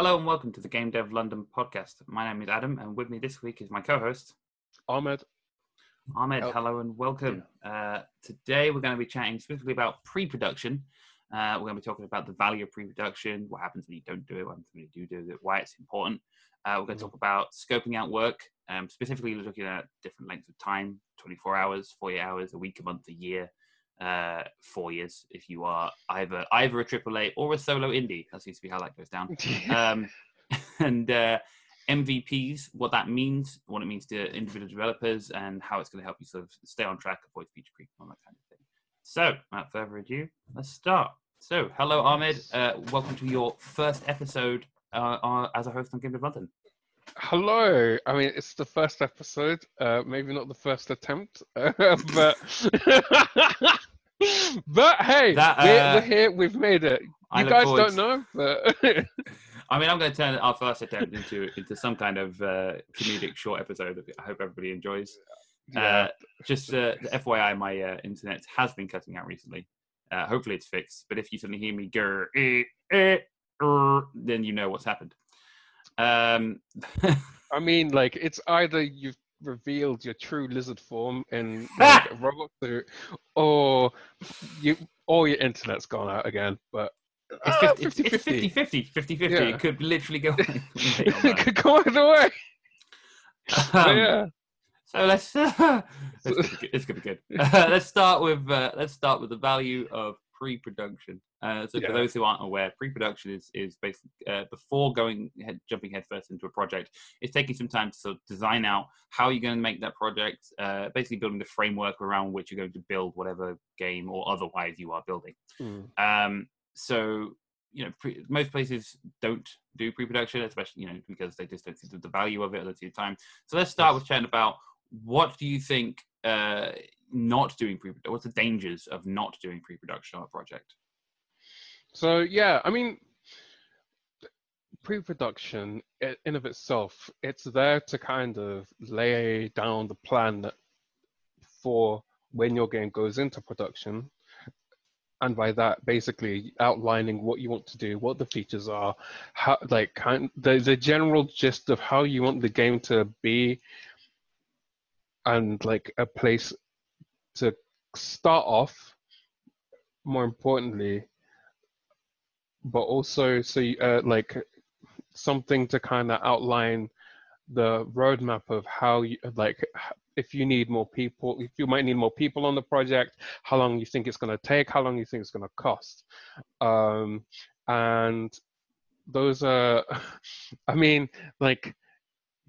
Hello and welcome to the Game Dev London podcast. My name is Adam and with me this week is my co-host Ahmed. Hello and welcome. Today we're going to be chatting specifically about pre-production. We're going to be talking about the value of pre-production, what happens when you don't do it, what happens when you do do it, why it's important. We're going to talk about scoping out work, specifically looking at different lengths of time, 24 hours, 48 hours, a week, a month, a year, 4 years if you are either a AAA or a solo indie. That seems to be how that goes down. And MVPs, what that means, what it means to individual developers, and how it's going to help you sort of stay on track, avoid feature creep, all that kind of thing. So without further ado, let's start. So hello Ahmed, welcome to your first episode as a host on Game Dev London. Hello. I mean, it's the first episode, maybe not the first attempt, but but hey, we're here. We've made it. You guys don't know, but I mean, I'm going to turn our first attempt into some kind of comedic short episode that I hope everybody enjoys. The FYI, my internet has been cutting out recently. Hopefully, it's fixed. But if you suddenly hear me go, then you know what's happened. I mean, like, it's either you've revealed your true lizard form in like, Roblox, or your internet's gone out again. But it's 50-50. Yeah. It could literally go away. It could go either way. So let's. It's gonna be good. Let's start with the value of pre-production. For those who aren't aware, pre-production is basically before jumping headfirst into a project. It's taking some time to sort of design out how you're going to make that project, basically building the framework around which you're going to build whatever game or otherwise you are building. So you know, most places don't do pre-production, especially, you know, because they just don't see the value of it at the same time. So let's start with chatting about what do you think not doing pre-production, what's the dangers of not doing pre-production on a project? So yeah, I mean, pre-production in of itself, it's there to kind of lay down the plan for when your game goes into production, and by that basically outlining what you want to do, what the features are, how, like, kind of the general gist of how you want the game to be, and like a place to start off, more importantly, but also so you, like something to kind of outline the roadmap of how you, like, if you need more people, if you might need more people on the project, how long you think it's going to take, how long you think it's going to cost, and those are, I mean, like,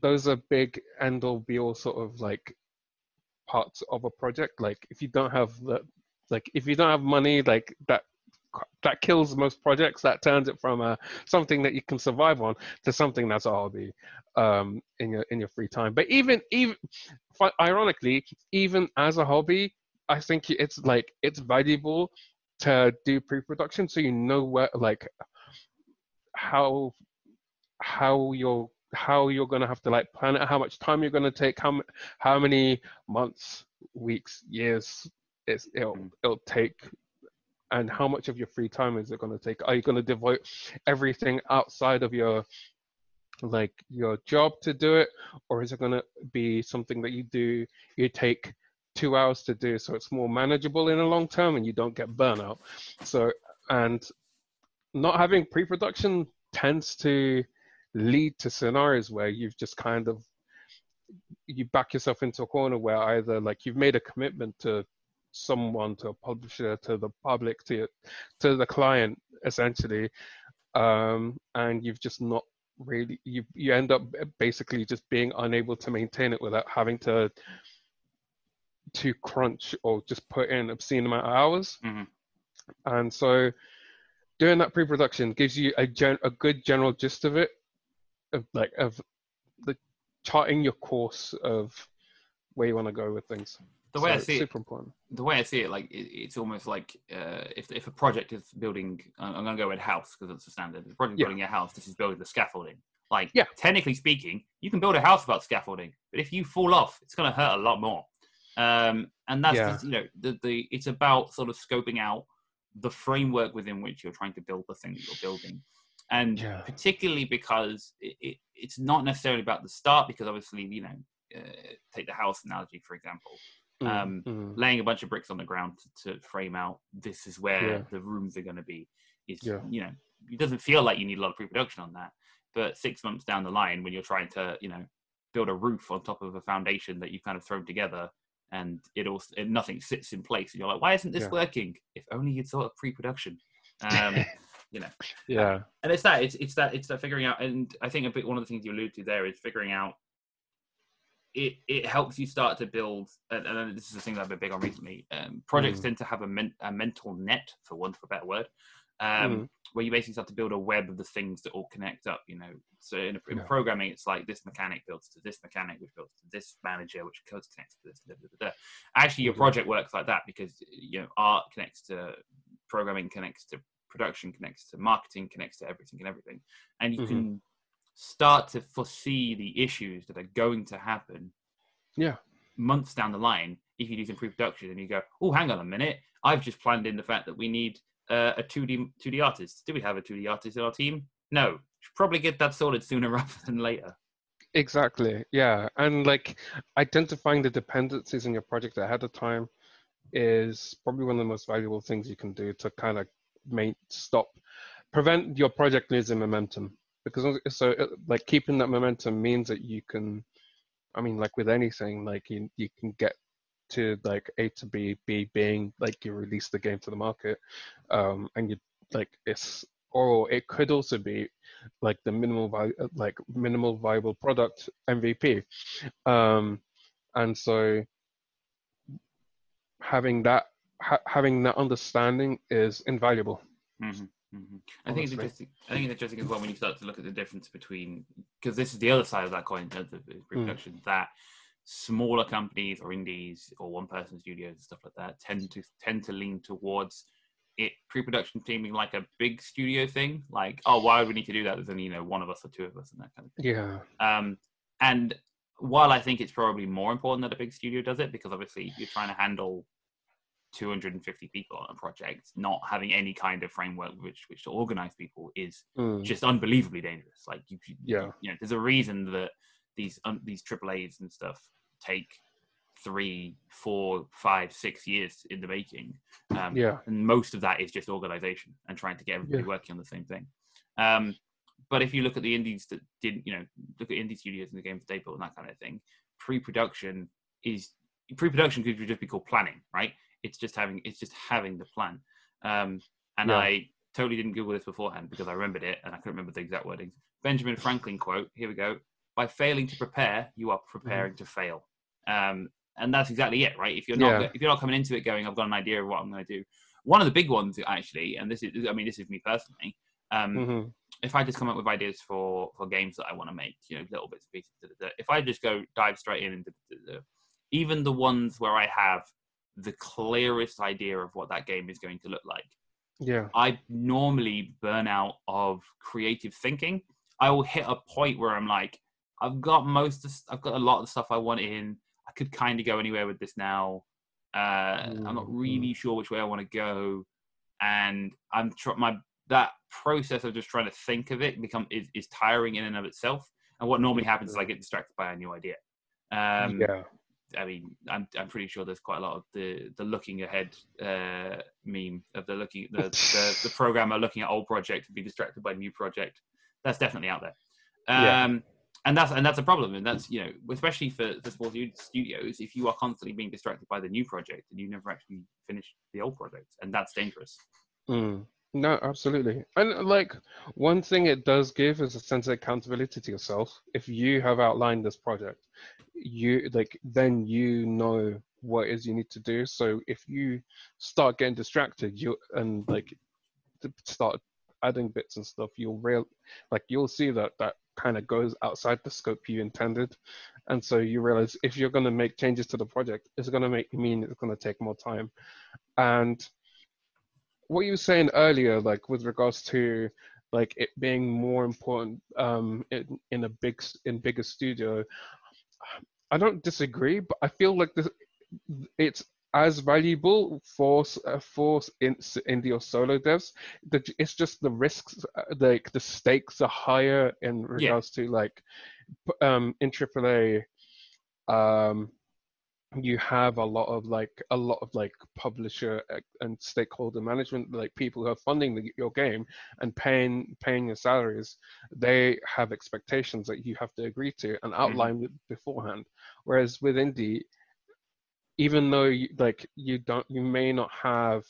those are big end all be all sort of like parts of a project. Like if you don't have money, like that kills most projects. That turns it from something that you can survive on to something that's a hobby in your free time. But even ironically, even as a hobby, I think it's valuable to do pre-production, so you know where, like, how you're gonna have to, like, plan out how much time you're gonna take, how many months, weeks, years it'll take, and how much of your free time is it going to take? Are you going to devote everything outside of your job to do it? Or is it going to be something that you take 2 hours to do, so it's more manageable in the long term and you don't get burnout? So, and not having pre-production tends to lead to scenarios where you've just kind of, you back yourself into a corner where either, like, you've made a commitment to someone, to a publisher, to the public, to the client, essentially, and you've just not really, you end up basically just being unable to maintain it without having to crunch or just put in obscene amount of hours. And so doing that pre-production gives you a good general gist of it, of charting your course of where you want to go with things. The way I see it, like, it's almost like if a project is building, I'm going to go with house because it's the standard. If a project building a house, this is building the scaffolding. Like, technically speaking, you can build a house without scaffolding, but if you fall off, it's going to hurt a lot more. And that's just, you know, it's about sort of scoping out the framework within which you're trying to build the thing that you're building. And particularly because it's not necessarily about the start, because obviously, you know, take the house analogy, for example. Laying a bunch of bricks on the ground to frame out this is where the rooms are going to be. It's, you know, it doesn't feel like you need a lot of pre-production on that. But 6 months down the line, when you're trying to, you know, build a roof on top of a foundation that you've kind of thrown together, and it all, nothing sits in place, and you're like, why isn't this working? If only you'd thought of pre-production. You know. And it's that figuring out. And I think one of the things you allude to there is figuring out. It helps you start to build, and this is the thing that I've been big on recently. Projects tend to have a mental net, for want of a better word, where you basically start to build a web of the things that all connect up. You know, so in programming, it's like this mechanic builds to this mechanic, which builds to this manager, which connects to this. Blah, blah, blah, blah. Actually, your project works like that, because you know, art connects to programming, connects to production, connects to marketing, connects to everything, and you can start to foresee the issues that are going to happen months down the line if you do some pre-production, and you go, oh, hang on a minute, I've just planned in the fact that we need a 2D artist. Do we have a 2D artist in our team? No. Should probably get that sorted sooner rather than later. Exactly. Yeah. And like identifying the dependencies in your project ahead of time is probably one of the most valuable things you can do to kind of prevent your project losing momentum. Because like keeping that momentum means that you can, I mean, like with anything, like you can get to like A to B, B being like you release the game to the market, and you like or it could also be like the minimal viable product, MVP, and so having that understanding is invaluable. Mm-hmm. Mm-hmm. I think it's interesting. I think it's interesting as well when you start to look at the difference between, because this is the other side of that coin in terms of pre-production, that smaller companies or indies or one-person studios and stuff like that tend to lean towards it pre-production seeming like a big studio thing. Like, oh, why would we need to do that? There's only, you know, one of us or two of us and that kind of thing. Yeah. And while I think it's probably more important that a big studio does it, because obviously you're trying to handle 250 people on a project, not having any kind of framework which to organize people is just unbelievably dangerous. Like you know, there's a reason that these AAAs and stuff take 3, 4, 5, 6 years in the making. And most of that is just organization and trying to get everybody working on the same thing. But if you look at the indies that didn't, you know, look at indie studios and the games they built and that kind of thing, pre-production could just be called planning, right? It's just having the plan. I totally didn't Google this beforehand because I remembered it and I couldn't remember the exact wording. Benjamin Franklin quote, here we go. By failing to prepare, you are preparing to fail. And that's exactly it, right? If you're not coming into it going, I've got an idea of what I'm going to do. One of the big ones actually, and this is me personally. If I just come up with ideas for games that I want to make, you know, little bits and pieces. If I just go dive straight in, and even the ones where I have the clearest idea of what that game is going to look like, I normally burn out of creative thinking. I will hit a point where I'm like, I've got a lot of stuff I want in. I could kind of go anywhere with this now. I'm not really sure which way I want to go, and I'm that process of just trying to think of it is tiring in and of itself. And what normally happens is I get distracted by a new idea. I mean, I'm pretty sure there's quite a lot of the looking ahead meme of the programmer looking at old project and be distracted by new project. That's definitely out there, and that's a problem. And that's, you know, especially for small studios, if you are constantly being distracted by the new project and you never actually finish the old project, and that's dangerous. No, absolutely. And like one thing it does give is a sense of accountability to yourself. If you have outlined this project, you like, then you know what it is you need to do. So if you start getting distracted, start adding bits and stuff, you'll see that kind of goes outside the scope you intended. And so you realize if you're going to make changes to the project, it's going to mean it's going to take more time. And what you were saying earlier, like with regards to like it being more important in bigger studio, I don't disagree, but I feel like it's as valuable for indie or solo devs. It's just the risks, like the stakes are higher in regards to like in AAA. You have a lot of publisher and stakeholder management, like people who are funding your game and paying your salaries. They have expectations that you have to agree to and outline beforehand. Whereas with indie, even though you may not have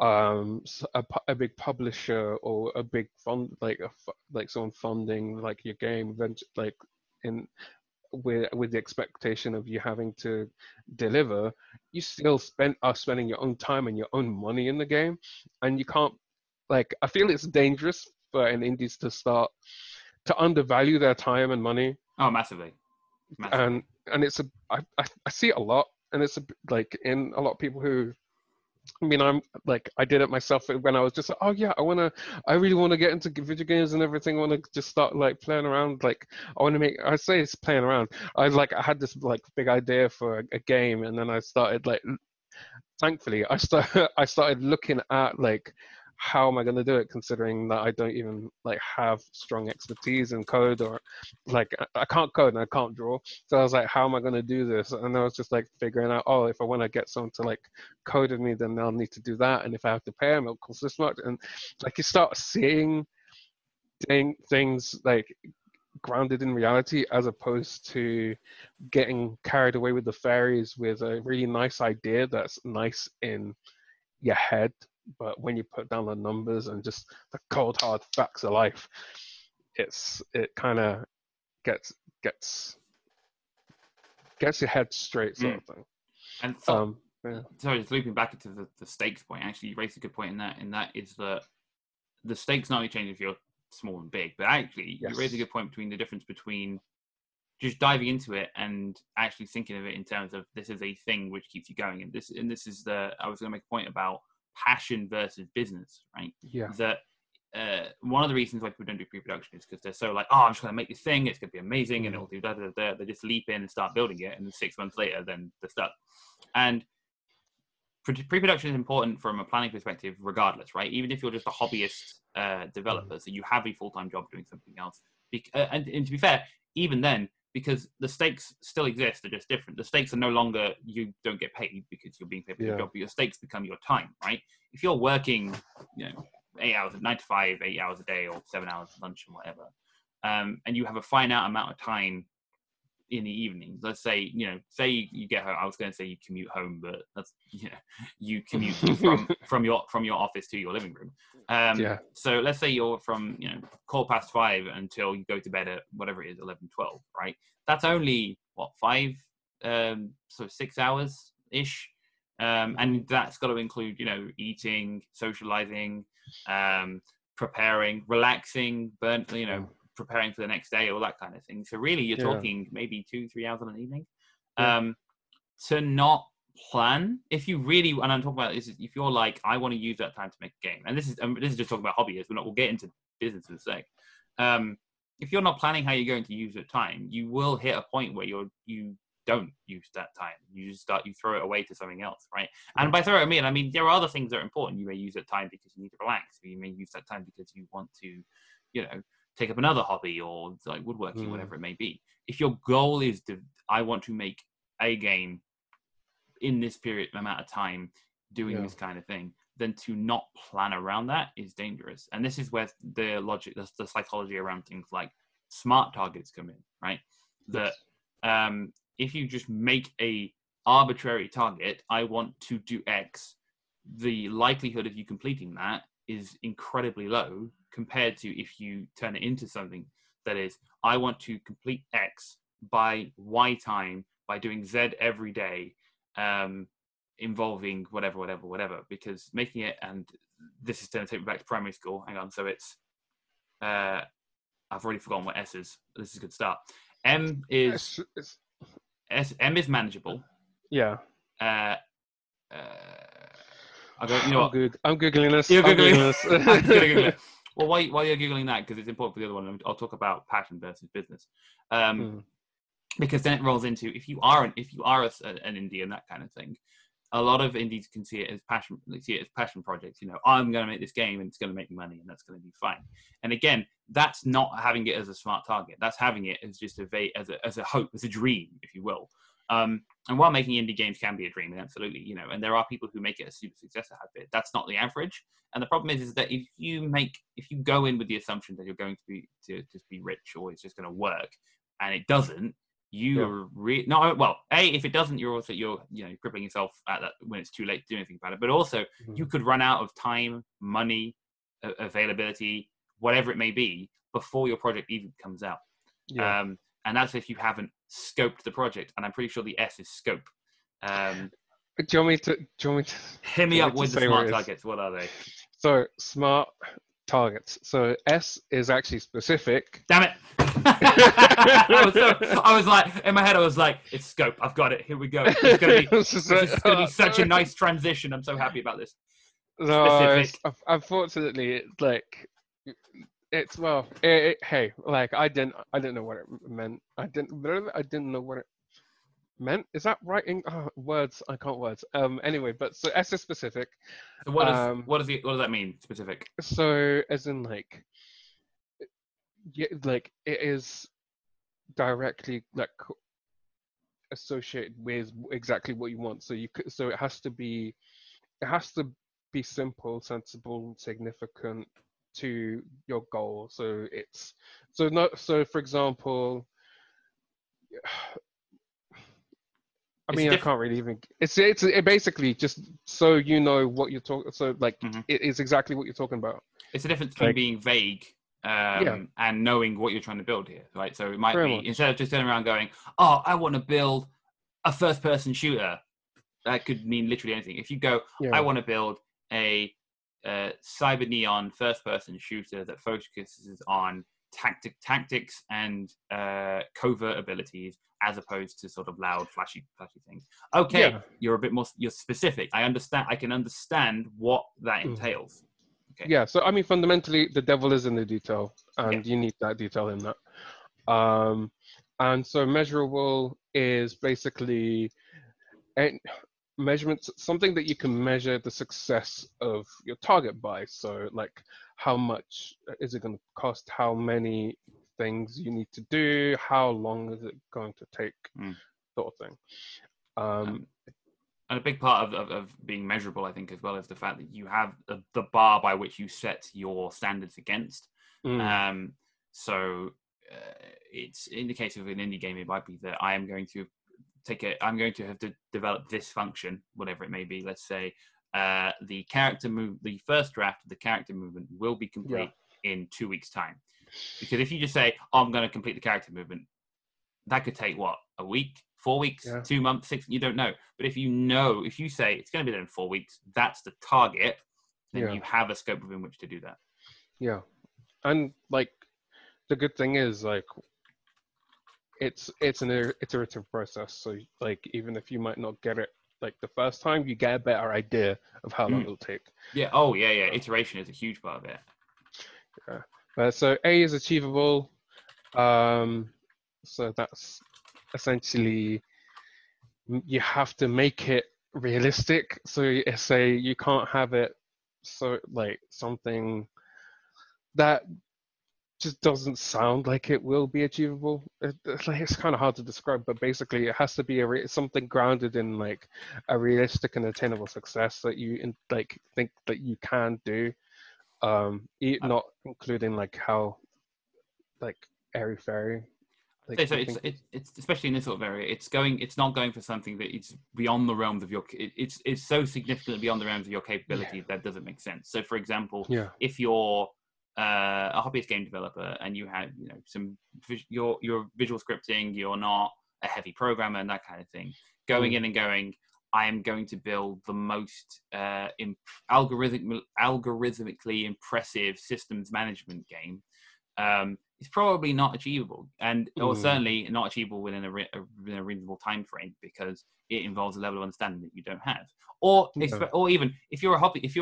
a big publisher or a big fund, like someone funding like your game, with the expectation of you having to deliver, you still are spending your own time and your own money in the game, and you can't, like, I feel it's dangerous for an indies to start to undervalue their time and money. Oh, massively. And it's I see it a lot, and it's in a lot of people who, I mean, I'm like, I did it myself when I was just like, oh yeah, I really want to get into video games and everything. I want to just start like playing around. Like I say it's playing around. I had this like big idea for a game, and then I started thankfully I started looking at like, how am I going to do it, considering that I don't even like have strong expertise in code, or like I can't code and I can't draw. So I was like, how am I going to do this? And I was just like figuring out, oh, if I want to get someone to like code with me, then I'll need to do that. And if I have to pay them, it costs this much. And like, you start seeing things like grounded in reality, as opposed to getting carried away with the fairies with a really nice idea that's nice in your head. But when you put down the numbers and just the cold hard facts of life, it kind of gets your head straight, sort of thing. And so, sorry, just looping back into the stakes point. Actually, you raised a good point in that. And that is that the stakes not only change if you're small and big, but actually you raised a good point between the difference between just diving into it and actually thinking of it in terms of this is a thing which keeps you going. And this is the, I was going to make a point about passion versus business, right? Yeah. That one of the reasons why people don't do pre-production is because they're so like, oh, I'm just going to make this thing, it's going to be amazing, and it'll do da da da. They just leap in and start building it, and 6 months later, then they're stuck. And pre-production is important from a planning perspective, regardless, right? Even if you're just a hobbyist developer, so you have a full-time job doing something else. And to be fair, even then, because the stakes still exist, they're just different. The stakes are no longer you don't get paid because you're being paid for your job, but your stakes become your time, right? If you're working, 8 hours, 9 to 5, 8 hours a day, or 7 hours at lunch and whatever, and you have a finite amount of time in the evenings. Let's say, you get home. I was going to say you commute home, but that's, you commute from your office to your living room. So let's say you're from, 5:15 until you go to bed at whatever it is, 11, 12, right? That's only 6 hours ish. And that's got to include, eating, socializing, preparing, relaxing, preparing for the next day, all that kind of thing. So really you're talking maybe 2-3 hours on an evening to not plan. If you really, and I'm talking about this, if you're like, I want to use that time to make a game, and this is just talking about hobbyists, we'll get into business in a sec. If you're not planning how you're going to use your time, you will hit a point where you don't use that time. You just throw it away to something else, right? And by throw it away, I mean, there are other things that are important. You may use that time because you need to relax. You may use that time because you want to, take up another hobby or like woodworking, whatever it may be. If your goal is I want to make a game in this period amount of time doing this kind of thing, then to not plan around that is dangerous. And this is where the logic, the psychology around things like smart targets come in, right? That if you just make a arbitrary target, I want to do X, the likelihood of you completing that is incredibly low compared to if you turn it into something that is, I want to complete X by Y time by doing Z every day, involving whatever, because making it, and this is going to take me back to primary school. Hang on. So it's, I've already forgotten what S is. This is a good start. M is, M is manageable. Yeah. I'm Googling this. You're Googling this. I'm Googling it. Well, while you're Googling that, because it's important for the other one, I'll talk about passion versus business. Because then it rolls into, if you are an indie and that kind of thing, a lot of indies can see it as passion, projects. You know, I'm going to make this game and it's going to make money and that's going to be fine. And again, that's not having it as a smart target. That's having it as just as a hope, as a dream, if you will. And while making indie games can be a dream, and absolutely, you know, and there are people who make it a super success out of it. That's not the average. And the problem is that if you go in with the assumption that you're going to be just be rich or it's just going to work, and it doesn't, if it doesn't, you're crippling yourself at that when it's too late to do anything about it. But also, you could run out of time, money, availability, whatever it may be, before your project even comes out. Yeah. And that's if you haven't scoped the project. And I'm pretty sure the S is scope. Do you want me to hit me up with the smart targets? What are they? So, smart targets. So, S is actually specific. Damn it. I was like, it's scope. I've got it. Here we go. It's going to be such a nice transition. I'm so happy about this. No, unfortunately, it's like... I didn't know what it meant. I didn't know what it meant. Is that right? Words? I can't words. Anyway, but so S is specific. So what does that mean? Specific. So as in it is directly associated with exactly what you want. So it has to be simple, sensible, significant to your goal. For example, I can't really even. It basically just so you know what you're talking. So it is exactly what you're talking about. It's the difference between being vague and knowing what you're trying to build here, right? So it might be instead of just turning around going, "Oh, I want to build a first-person shooter," that could mean literally anything. If you go, "I want to build a cyber neon first-person shooter that focuses on tactics and covert abilities as opposed to sort of loud, flashy things." Okay, you're a bit more. You're specific. I understand. I can understand what that entails. Okay. Yeah. So I mean, fundamentally, the devil is in the detail, and you need that detail in that. And so measurable is basically measurements, something that you can measure the success of your target by. So how much is it going to cost, how many things you need to do, how long is it going to take, sort of thing. And a big part of being measurable, I think, as well, is the fact that you have the bar by which you set your standards against. It's in the case of an indie game, it might be that I'm going to have to develop this function, whatever it may be. Let's say the first draft of the character movement will be complete in 2 weeks' time. Because if you just say, "Oh, I'm going to complete the character movement," that could take what, a week, 4 weeks, 2 months, 6? You don't know. But if you say it's going to be done in 4 weeks, that's the target. Then you have a scope within which to do that. Yeah, and the good thing is it's an iterative process, so even if you might not get it the first time, you get a better idea of how long it'll take. Iteration is a huge part of it. So A is achievable. So that's essentially you have to make it realistic. So say you can't have it something that just doesn't sound like it will be achievable. It's kind of hard to describe, but basically it has to be something grounded in a realistic and attainable success that you think that you can do, not including how airy-fairy. It's especially in this sort of area, it's not going for something that is beyond the realms of your. It's so significantly beyond the realms of your capability that doesn't make sense. So, for example, if you're a hobbyist game developer and you have your visual scripting, you're not a heavy programmer and that kind of thing, going in and going, "I am going to build the most algorithmically impressive systems management game," it's probably not achievable, or certainly not achievable within a reasonable time frame, because it involves a level of understanding that you don't have. Or even if you're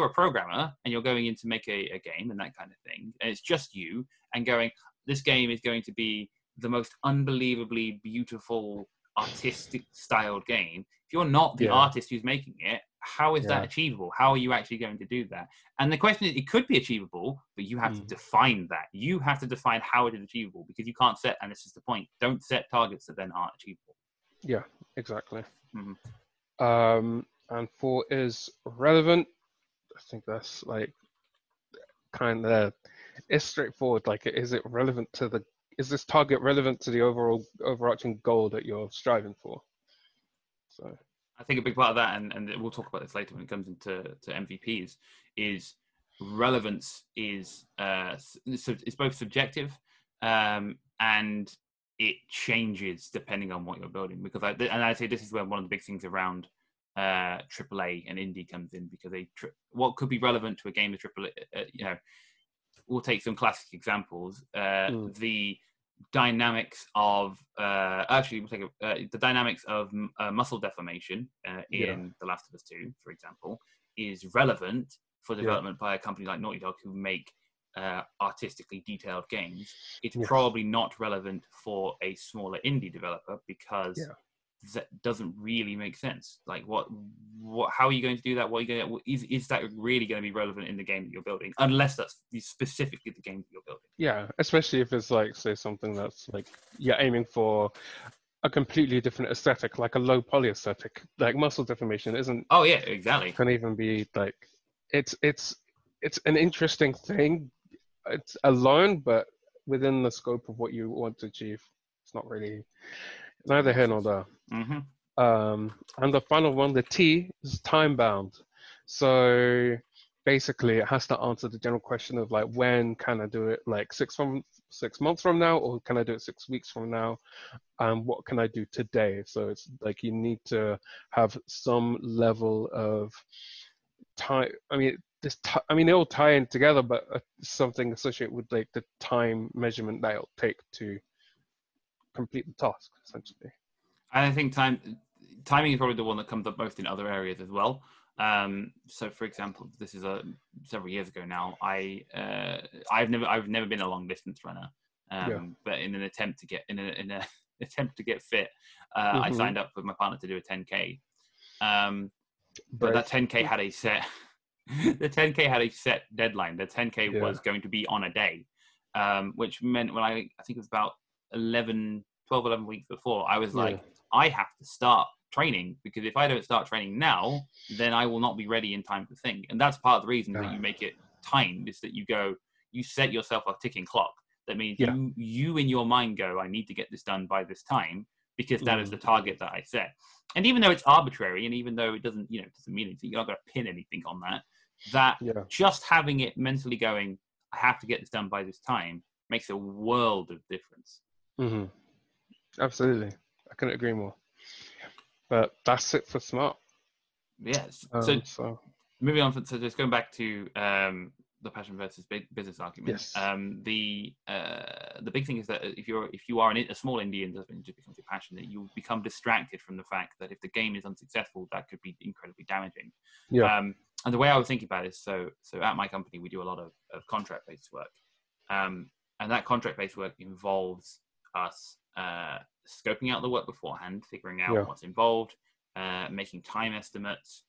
a programmer and you're going in to make a game and that kind of thing, and it's just you and going, "This game is going to be the most unbelievably beautiful artistic styled game, if you're not the artist who's making it, how is that achievable? How are you actually going to do that? And the question is, it could be achievable, but you have to define that. You have to define how it is achievable, because you can't set, and this is the point, don't set targets that then aren't achievable. Yeah, exactly. Mm-hmm. And four is relevant. I think that's like kind of, it's straightforward. Like, is it relevant to the, is this target relevant to the overarching goal that you're striving for? So I think a big part of that, and we'll talk about this later when it comes into MVPs, is relevance is it's both subjective and it changes depending on what you're building. Because I say this is where one of the big things around AAA and indie comes in, because they what could be relevant to a game of AAA, you know, we'll take some classic examples. The dynamics of muscle deformation in The Last of Us 2, for example, is relevant for development by a company like Naughty Dog, who make artistically detailed games. It's probably not relevant for a smaller indie developer, because that doesn't really make sense. Like, what how are you going to do that? What are you going to, is that really going to be relevant in the game that you're building, unless that's specifically the game that you're building? Yeah, especially if it's like, say, something that's like you're aiming for a completely different aesthetic, like a low poly aesthetic. Like, muscle deformation isn't exactly, can even be like, it's an interesting thing, it's alone, but within the scope of what you want to achieve, it's not really neither here nor there. Mm-hmm. And the final one, the T, is time bound. So basically it has to answer the general question of like, when can I do it? Like 6 months from now, or can I do it 6 weeks from now? What can I do today? So it's like, you need to have some level of time. I mean, they all tie in together, but something associated with like the time measurement that it'll take to complete the task, essentially. And I think timing is probably the one that comes up most in other areas as well. So, for example, this is several years ago now. I've never been a long distance runner, but in an attempt to get fit, I signed up with my partner to do a 10K. But that 10K had a set. The 10K had a set deadline. The 10K was going to be on a day, which meant when I think it was about 11 weeks before, I was like, I have to start training, because if I don't start training now, then I will not be ready in time for things. And that's part of the reason that you make it timed, is that you set yourself a ticking clock. That means you in your mind go, I need to get this done by this time, because that is the target that I set. And even though it's arbitrary, and even though it doesn't, it doesn't mean anything, you're not going to pin anything on that just having it mentally going, I have to get this done by this time, makes a world of difference. Mm-hmm. Absolutely, I couldn't agree more. But that's it for smart. Yes. So moving on from, just going back to the passion versus big business argument. Yes. The big thing is that if you are a small indie and it just becomes your passion, that you'll become distracted from the fact that if the game is unsuccessful, that could be incredibly damaging. Yeah. And the way I was thinking about it is, so at my company we do a lot of contract based work, and that contract based work involves us scoping out the work beforehand, figuring out what's involved, making time estimates,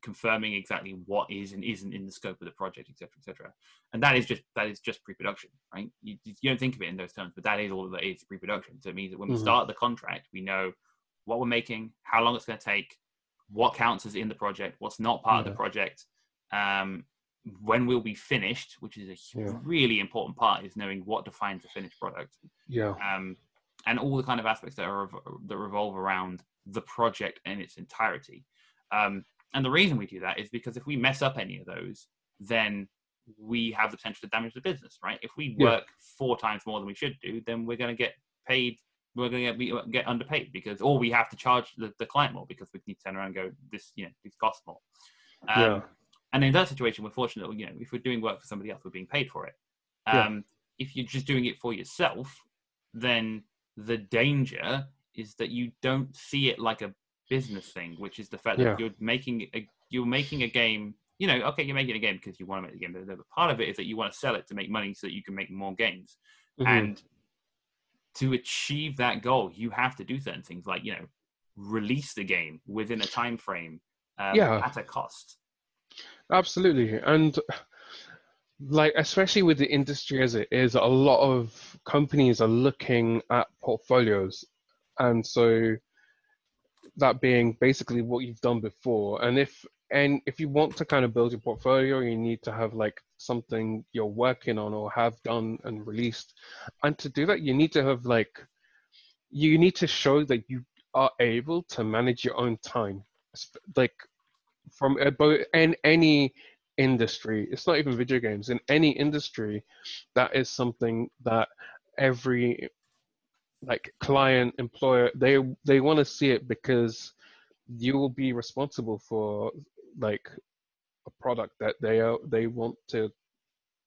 confirming exactly what is and isn't in the scope of the project, etc., etc. And that is just pre-production, right? You don't think of it in those terms, but that is all that is pre-production. So it means that when we start the contract, we know what we're making, how long it's going to take, what counts as in the project, what's not part of the project, when we'll be finished, which is a really important part, is knowing what defines a finished product. Yeah. And all the kind of aspects that revolve around the project in its entirety. And the reason we do that is because if we mess up any of those, then we have the potential to damage the business, right? If we work 4 times more than we should do, then we're going to get paid. We're going to get underpaid, because, or we have to charge the client more, because we need to turn around and go, this costs more. And in that situation, we're fortunate, if we're doing work for somebody else, we're being paid for it. If you're just doing it for yourself, then the danger is that you don't see it like a business thing, which is the fact that you're making a game, you're making a game because you want to make the game, but part of it is that you want to sell it to make money so that you can make more games. And to achieve that goal, you have to do certain things like, you know, release the game within a time frame at a cost. Absolutely. And like, especially with the industry as it is, a lot of companies are looking at portfolios. And so that being basically what you've done before. And if you want to kind of build your portfolio, you need to have like something you're working on or have done and released. And to do that, you need to have like, you need to show that you are able to manage your own time. Like from about in any industry, it's not even video games, in any industry, that is something that every like client, employer, they want to see it, because you will be responsible for like a product that they want to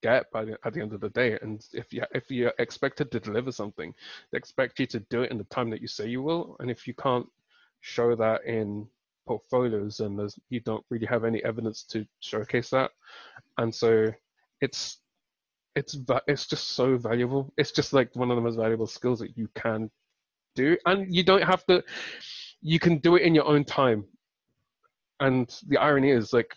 get at the end of the day. And if you're expected to deliver something, they expect you to do it in the time that you say you will. And if you can't show that in portfolios, and you don't really have any evidence to showcase that. And so it's just so valuable. It's just like one of the most valuable skills that you can do. And you don't have to, you can do it in your own time. And the irony is, like,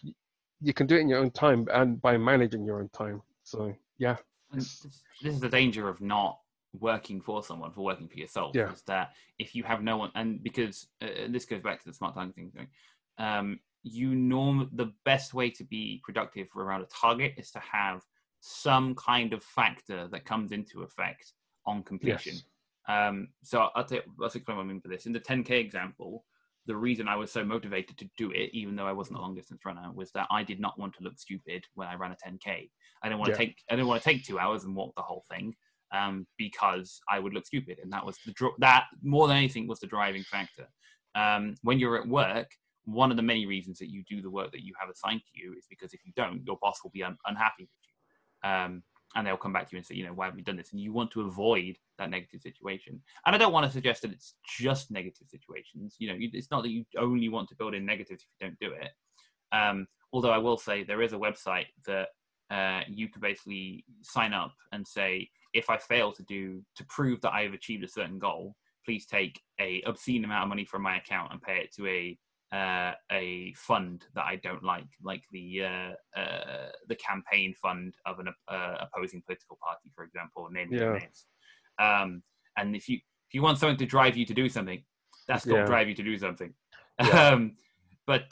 you can do it in your own time and by managing your own time. So, yeah. And this is the danger of not working for someone, for working for yourself. Yeah. Is that if you have no one, and because this goes back to the smart targeting thing, the best way to be productive around a target is to have some kind of factor that comes into effect on completion. Yes. So let's explain what I mean for this. In the 10K example, the reason I was so motivated to do it, even though I wasn't a long distance runner, was that I did not want to look stupid when I ran a 10K. I didn't want to take 2 hours and walk the whole thing, because I would look stupid. And that was that more than anything was the driving factor. When you're at work, one of the many reasons that you do the work that you have assigned to you is because if you don't, your boss will be unhappy with you. And they'll come back to you and say, you know, why have we done this? And you want to avoid that negative situation. And I don't want to suggest that it's just negative situations. You know, it's not that you only want to build in negatives if you don't do it. Although I will say there is a website that you can basically sign up and say, if I fail to prove that I've achieved a certain goal, please take a obscene amount of money from my account and pay it to a fund that I don't like the campaign fund of an opposing political party, for example, naming their names. And if you want something to drive you to do something, that's going to drive you to do something. Yeah. But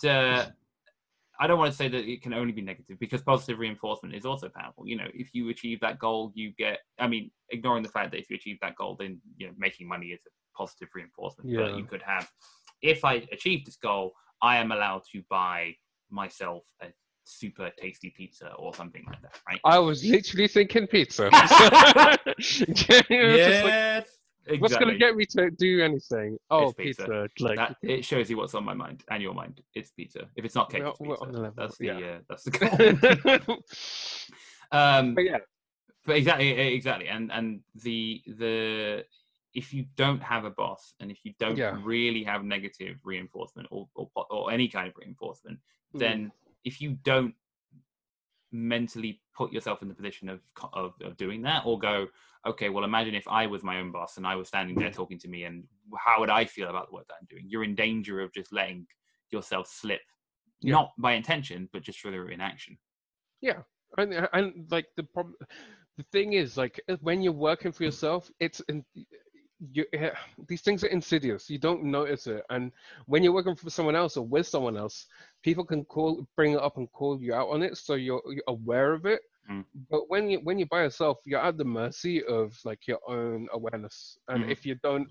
I don't want to say that it can only be negative, because positive reinforcement is also powerful. You know, if you achieve that goal, you get, I mean, ignoring the fact that if you achieve that goal, then, you know, making money is a positive reinforcement. Yeah. But you could have, if I achieve this goal, I am allowed to buy myself a super tasty pizza or something like that, right? I was literally thinking pizza. Yes, exactly. What's going to get me to do anything? Oh, it's pizza. Like, that, it shows you what's on my mind and your mind. It's pizza. If it's not cake, it's pizza. On the level. That's the goal. But exactly. And the if you don't have a boss, and if you don't really have negative reinforcement or any kind of reinforcement, then if you don't mentally put yourself in the position of doing that, or go, okay, well, imagine if I was my own boss and I was standing there talking to me, and how would I feel about the work that I'm doing? You're in danger of just letting yourself slip, not by intention, but just through inaction. Yeah. And like the thing is, like, when you're working for yourself, these things are insidious. You don't notice it. And when you're working for someone else or with someone else, people can bring it up and call you out on it, so you're aware of it. But when you're by yourself, you're at the mercy of like your own awareness. And if you don't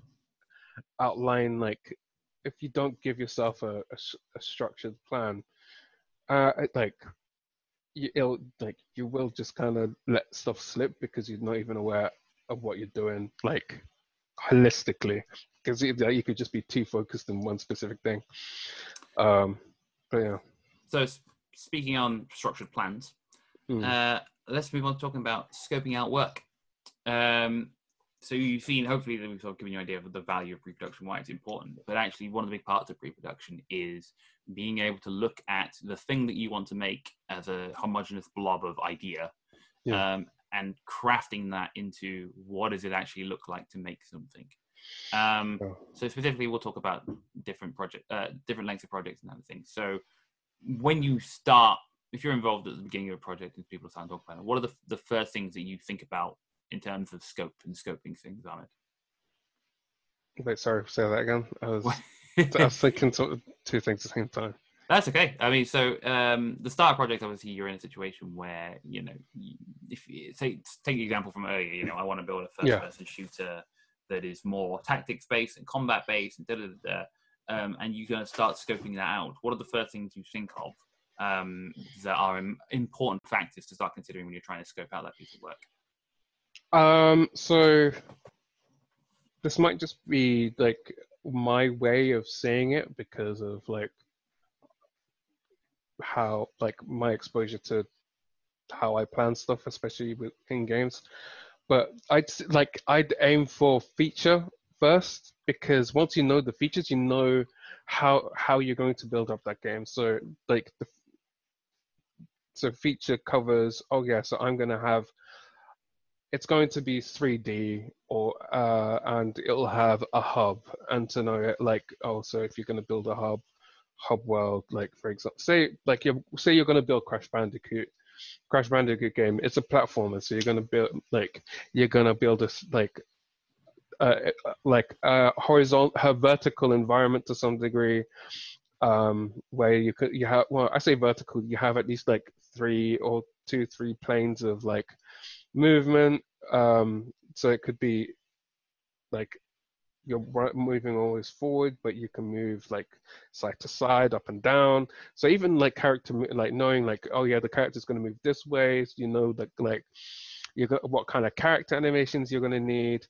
outline, like, if you don't give yourself a structured plan, you will just kind of let stuff slip, because you're not even aware of what you're doing, like, holistically, because you could just be too focused on one specific thing. So speaking on structured plans, let's move on to talking about scoping out work. So you've seen, hopefully, that we've sort of given you an idea of the value of pre-production, why it's important. But actually, one of the big parts of pre-production is being able to look at the thing that you want to make as a homogeneous blob of idea, and crafting that into what does it actually look like to make something. So specifically, we'll talk about different project, different lengths of projects and other things. So when you start, if you're involved at the beginning of a project and people start talking about it, what are the first things that you think about in terms of scope and scoping things on it? Wait, sorry, say that again. I was thinking sort of two things at the same time. That's okay. I mean, so the start of project, obviously, you're in a situation where, you know, if you take the example from earlier, you know, I want to build a first-person shooter that is more tactics-based and combat-based and and you're going to start scoping that out. What are the first things you think of that are important factors to start considering when you're trying to scope out that piece of work? So this might just be like my way of seeing it because of like how like my exposure to how I plan stuff, especially in games. But I'd aim for feature first, because once you know the features, you know how you're going to build up that game. So like so feature covers, so I'm going to have, it's going to be 3D or and it'll have a hub, and to know it like, so if you're going to build a hub world, like for example, say you're going to build Crash Bandicoot game. It's a platformer, so you're going to build a vertical environment to some degree, where you have at least like three planes of like movement. So it could be like you're moving always forward, but you can move like side to side, up and down. So even like character, like knowing like, the character's going to move this way. So you know that like you got what kind of character animations you're going to need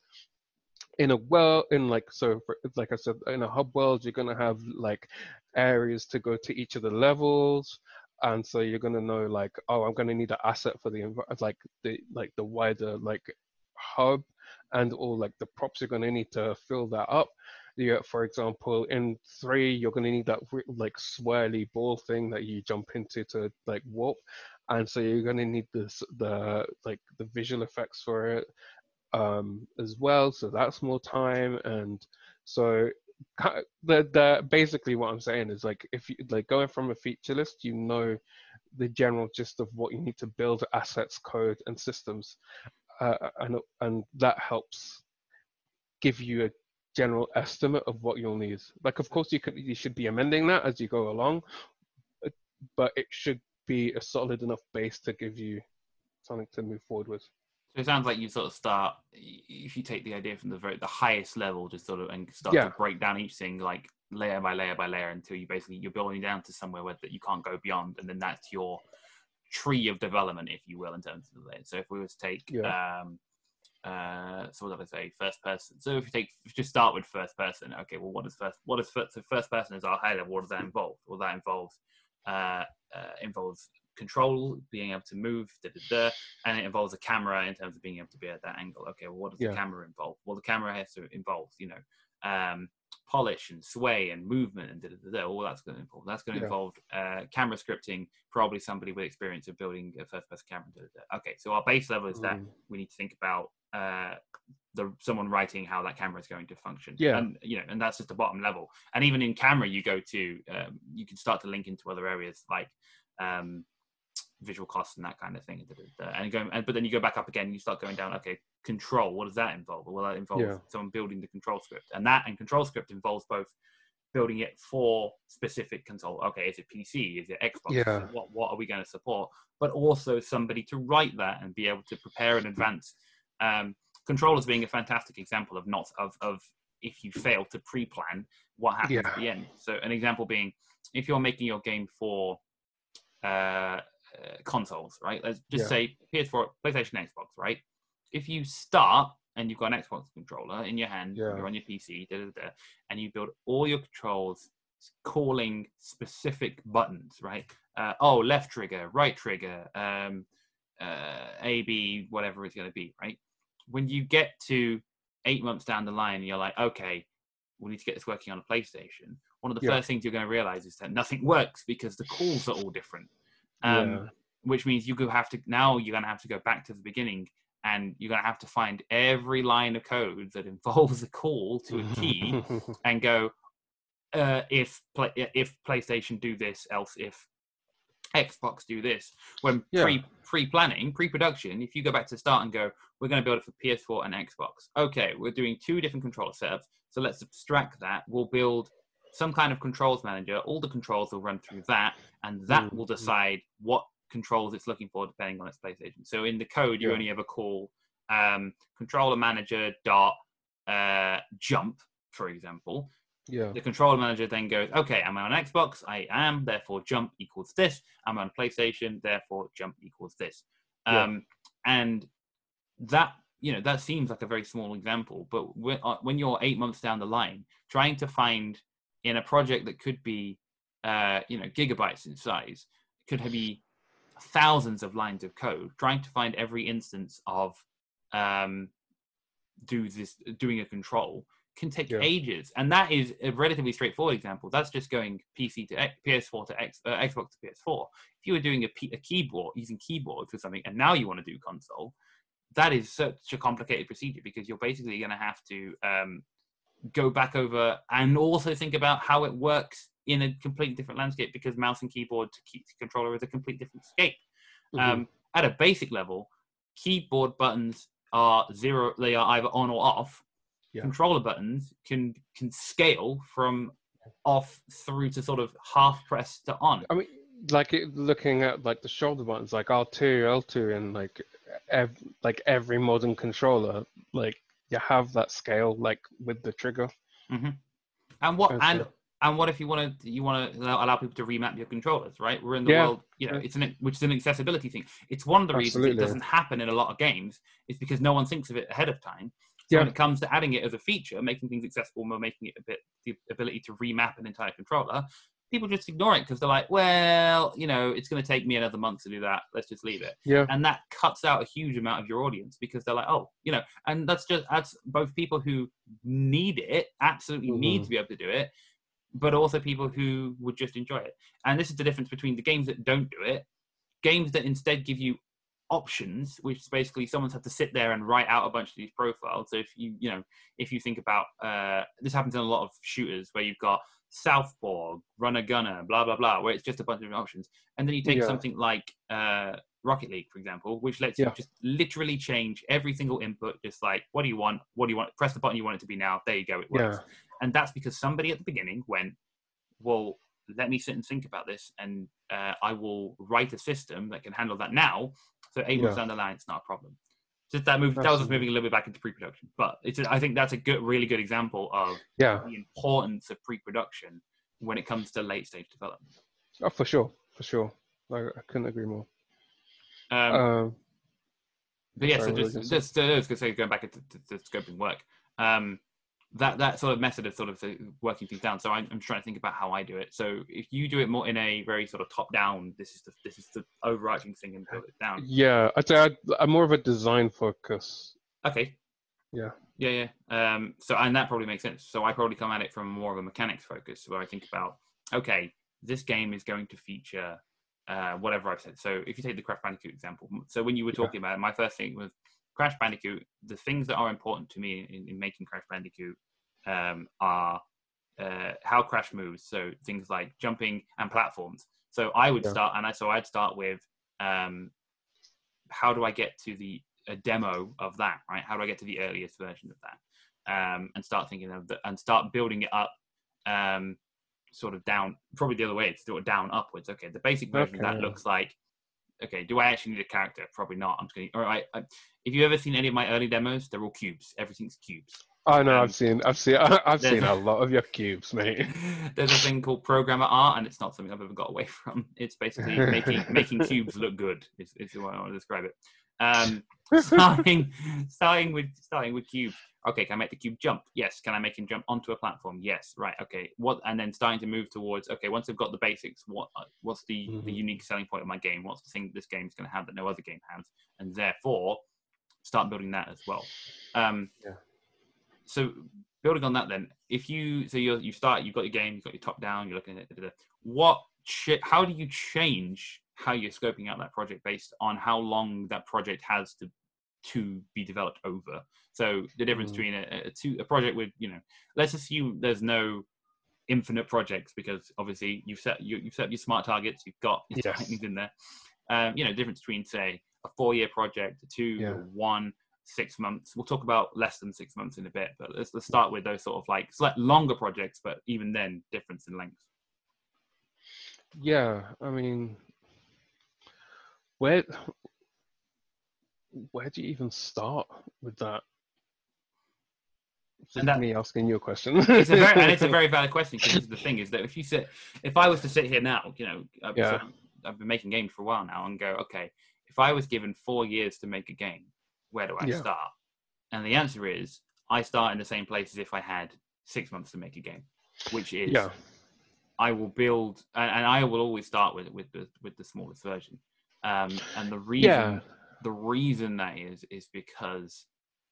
in a world. Like I said, in a hub world, you're going to have like areas to go to each of the levels. And so you're going to know like, I'm going to need an asset for the wider like hub, and all like the props you're going to need to fill that up. For example, in 3, you're going to need that like swirly ball thing that you jump into to like warp. And so you're going to need the visual effects for it as well. So that's more time. And so basically what I'm saying is like, if you like going from a feature list, you know, the general gist of what you need to build, assets, code, and systems. And that helps give you a general estimate of what you'll need. Like, of course, you should be amending that as you go along, but it should be a solid enough base to give you something to move forward with. So it sounds like you sort of start, if you take the idea from the highest level, just sort of and start to break down each thing like layer by layer by layer until you're building down to somewhere where that you can't go beyond, and then that's your tree of development, if you will, in terms of that. So if we were to take, first person. So if you just start with first person. Okay, well, so first person is our high level. What does that involve? Well, that involves control, being able to move, and it involves a camera in terms of being able to be at that angle. Okay, well, what does the camera involve? Well, the camera has to involve, polish and sway and movement and all that's going to involve. That's going to involve camera scripting, probably somebody with experience of building a first-person camera. Okay, so our base level is that we need to think about someone writing how that camera is going to function. Yeah, and that's just the bottom level. And even in camera, you go to you can start to link into other areas like visual costs and that kind of thing. But then you go back up again. And you start going down. Okay. Control, what does that involve? Well, that involves someone building the control script, and control script involves both building it for specific console. Okay, is it PC? Is it Xbox? Yeah. What are we going to support? But also somebody to write that and be able to prepare in advance. Controllers being a fantastic example of if you fail to pre-plan, what happens at the end. So an example being, if you're making your game for consoles, right? Let's just say PS4, PlayStation, Xbox, right? If you start and you've got an Xbox controller in your hand, you're on your PC, and you build all your controls calling specific buttons, right? Left trigger, right trigger, A, B, whatever it's going to be, right? When you get to 8 months down the line, you're like, okay, we need to get this working on a PlayStation. One of the first things you're going to realize is that nothing works because the calls are all different. which means you could have to, now you're going to have to go back to the beginning and you're going to have to find every line of code that involves a call to a key and go, if PlayStation do this, else if Xbox do this. When pre-planning, pre-production, if you go back to the start and go, we're going to build it for PS4 and Xbox. Okay, we're doing two different controller setups, so let's abstract that. We'll build some kind of controls manager. All the controls will run through that, and that will decide what controls it's looking for depending on its PlayStation. So in the code, you only ever call controller manager dot jump, for example. Yeah. The controller manager then goes, okay, I'm on Xbox, I am, therefore jump equals this. I'm on PlayStation, therefore jump equals this. And that, you know, that seems like a very small example, but when you're 8 months down the line, trying to find in a project that could be, you know, gigabytes in size, could be thousands of lines of code, trying to find every instance of doing a control can take ages. And that is a relatively straightforward example. That's just going PC to PS4 to Xbox to PS4. If you were doing a keyboard, using keyboards for something, and now you want to do console, that is such a complicated procedure because you're basically going to have to go back over and also think about how it works in a completely different landscape, because mouse and keyboard to controller is a complete different scape. At a basic level, keyboard buttons are zero. They are either on or off. Controller buttons can scale from off through to sort of half press to on. I mean, like looking at like the shoulder buttons, like R2, L2, and like every modern controller, like you have that scale like with the trigger. And what if you want to allow people to remap your controllers, right? We're in the world, you know, which is an accessibility thing. It's one of the reasons it doesn't happen in a lot of games. It's because no one thinks of it ahead of time. So when it comes to adding it as a feature, making things accessible, more making it the ability to remap an entire controller, people just ignore it because they're like, well, you know, it's going to take me another month to do that. Let's just leave it. And that cuts out a huge amount of your audience because they're like, oh, you know, and that's both people who need it, absolutely need to be able to do it, but also people who would just enjoy it. And this is the difference between the games that don't do it, games that instead give you options, which is basically someone's had to sit there and write out a bunch of these profiles. So if you think about this happens in a lot of shooters where you've got southpaw, runner gunner, blah blah blah, where it's just a bunch of options, and then you take something like Rocket League, for example, which lets you just literally change every single input. Just like, what do you want, press the button you want it to be now, there you go, it works. And that's because somebody at the beginning went, well, let me sit and think about this, and I will write a system that can handle that now. So 8 months down the line, it's not a problem. Just that move. That was us moving a little bit back into pre-production, but I think that's a really good example of the importance of pre-production when it comes to late-stage development. Oh, for sure. I couldn't agree more. But yeah, sorry, so just going back into the scoping work, that sort of method of sort of working things down. So I'm trying to think about how I do it. So if you do it more in a very sort of top down, this is the overarching thing and build it down. Yeah, I'd say I'm more of a design focus. Okay. Yeah. So and that probably makes sense. So I probably come at it from more of a mechanics focus, where I think about, okay, this game is going to feature whatever I've said. So if you take the Crash Bandicoot example, so when you were talking about it, my first thing was, Crash Bandicoot, the things that are important to me in making Crash Bandicoot are how Crash moves. So things like jumping and platforms. So I would start, I'd start with how do I get to a demo of that, right? How do I get to the earliest version of that? And start thinking of and start building it up, sort of down, probably the other way, it's sort of down upwards. Okay, the basic version of that looks like, okay, do I actually need a character? Probably not. I'm just going. All right. If you've ever seen any of my early demos, they're all cubes. Everything's cubes. Oh no, I've seen a lot of your cubes, mate. There's a thing called programmer art, and it's not something I've ever got away from. It's basically making cubes look good. Is the way I want to describe it. Starting with cubes. Okay, can I make the cube jump? Yes. Can I make him jump onto a platform? Yes. Right. Okay. And then starting to move towards, okay, once I've got the basics, what's the unique selling point of my game? What's the thing this game's going to have that no other game has? And therefore, start building that as well. So building on that, then, if you you've got your game, you've got your top down, you're looking at what how do you change how you're scoping out that project based on how long that project has to be developed over? So the difference between a project with, you know, let's assume there's no infinite projects, because obviously you've set your smart targets, you've got your timings in there. You know, difference between say a 4-year project, a 2, 1, 6 months. We'll talk about less than 6 months in a bit, but let's start with those sort of like slightly longer projects, but even then difference in length. Yeah, I mean, where do you even start with that? And that's me asking you a question. it's a very valid question, because the thing is that if I was to sit here now, you know, I've been making games for a while now, and go, okay, if I was given 4 years to make a game, where do I start? And the answer is, I start in the same place as if I had 6 months to make a game, which is I will build, and I will always start with the smallest version. And the reason that is because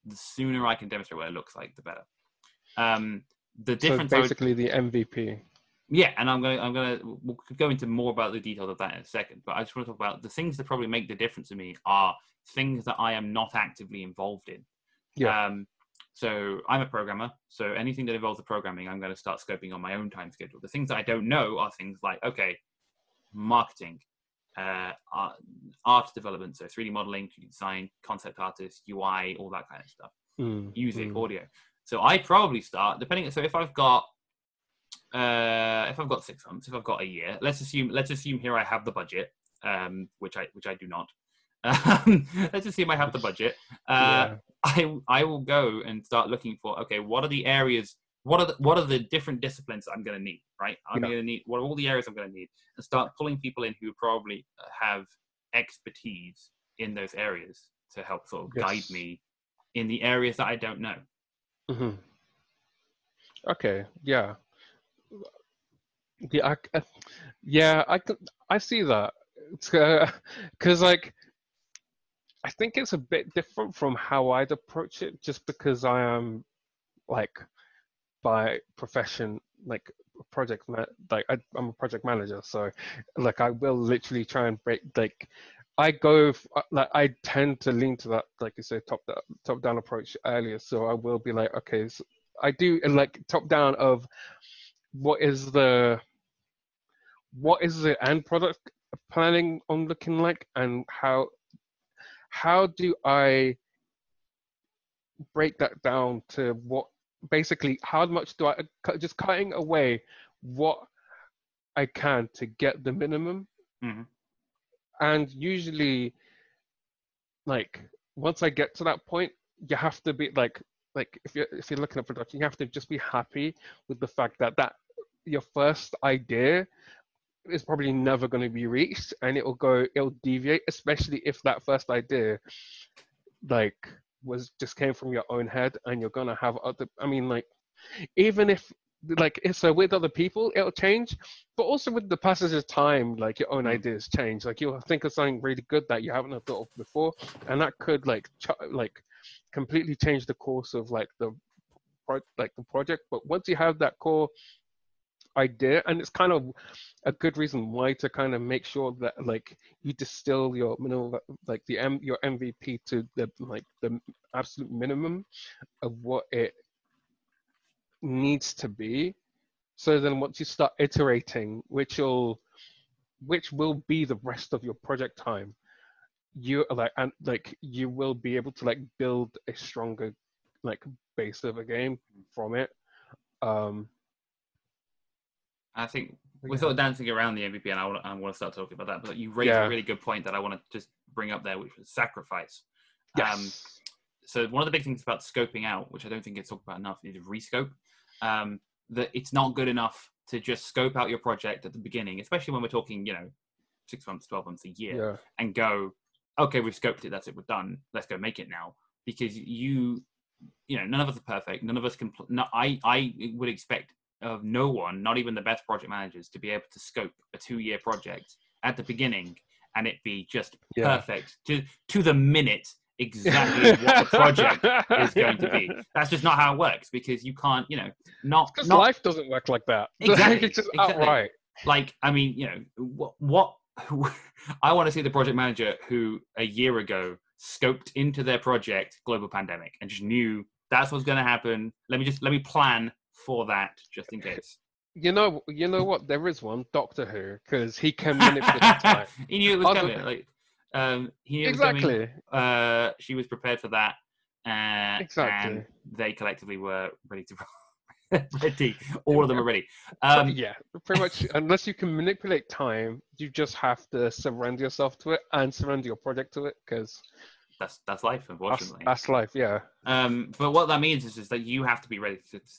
the sooner I can demonstrate what it looks like, the better. The difference. So basically, the MVP. Yeah, and we'll go into more about the details of that in a second. But I just want to talk about the things that probably make the difference to me are things that I am not actively involved in. Yeah. So I'm a programmer. So anything that involves the programming, I'm going to start scoping on my own time schedule. The things that I don't know are things like, okay, marketing, art development, so 3D modeling, 3D design, concept artists, UI, all that kind of stuff, music, audio. So I probably start, depending. So if I've got 6 months, if I've got a year, let's assume here I have the budget, which I do not. Let's assume I have the budget. I will go and start looking for, okay, what are the areas? What are the different disciplines I'm going to need, right? I'm going to need, what are all the areas I'm going to need? And start pulling people in who probably have expertise in those areas to help sort of guide me in the areas that I don't know. Mm-hmm. Okay, yeah. Yeah, I see that. Because, like, I think it's a bit different from how I'd approach it, just because I am, like, by profession, like I'm a project manager, so like I will literally try and break, like I tend to lean to that, like you say, top down approach earlier. So I will be like, okay, so I do like top down of what is the end product planning on looking like, and how do I break that down to what. Basically, how much do I just cutting away what I can to get the minimum, and usually, like once I get to that point, you have to be like if you're looking at production, you have to just be happy with the fact that your first idea is probably never going to be reached, and it'll deviate, especially if that first idea, like. Just came from your own head, and you're gonna have other. I mean, like, even if so with other people, it'll change, but also with the passage of time, like your own ideas change. Like you'll think of something really good that you haven't thought of before, and that could completely change the course of the project. But once you have that core idea, and it's kind of a good reason why to kind of make sure that like you distill your minimal, like your MVP to the absolute minimum of what it needs to be. So then once you start iterating, which will be the rest of your project time, you will be able to like build a stronger like base of a game from it. I think we're sort of dancing around the MVP, and I want to start talking about that. But you raised a really good point that I want to just bring up there, which was sacrifice. Yes. So one of the big things about scoping out, which I don't think it's talked about enough, is rescope. That it's not good enough to just scope out your project at the beginning, especially when we're talking, you know, 6 months, 12 months, a year, and go, okay, we've scoped it. That's it. We're done. Let's go make it now. Because you know, none of us are perfect. None of us can. I would expect of no one, not even the best project managers, to be able to scope a 2-year project at the beginning and it be just perfect to the minute exactly what the project is going to be. That's just not how it works, because you can't, you know, not life doesn't work like that. Exactly. It's just outright. Like, I mean, you know, what I want to see the project manager who a year ago scoped into their project global pandemic and just knew that's what's going to happen. Let me plan for that just in case. You know what? There is one, Doctor Who, because he can manipulate time. He knew it was coming. Like, he knew exactly. It was coming. She was prepared for that. Exactly. And they collectively were ready to. Ready. All of them are ready. Yeah, pretty much. Unless you can manipulate time, you just have to surrender yourself to it and surrender your project to it, because that's life, unfortunately. That's life, yeah. But what that means is that you have to be ready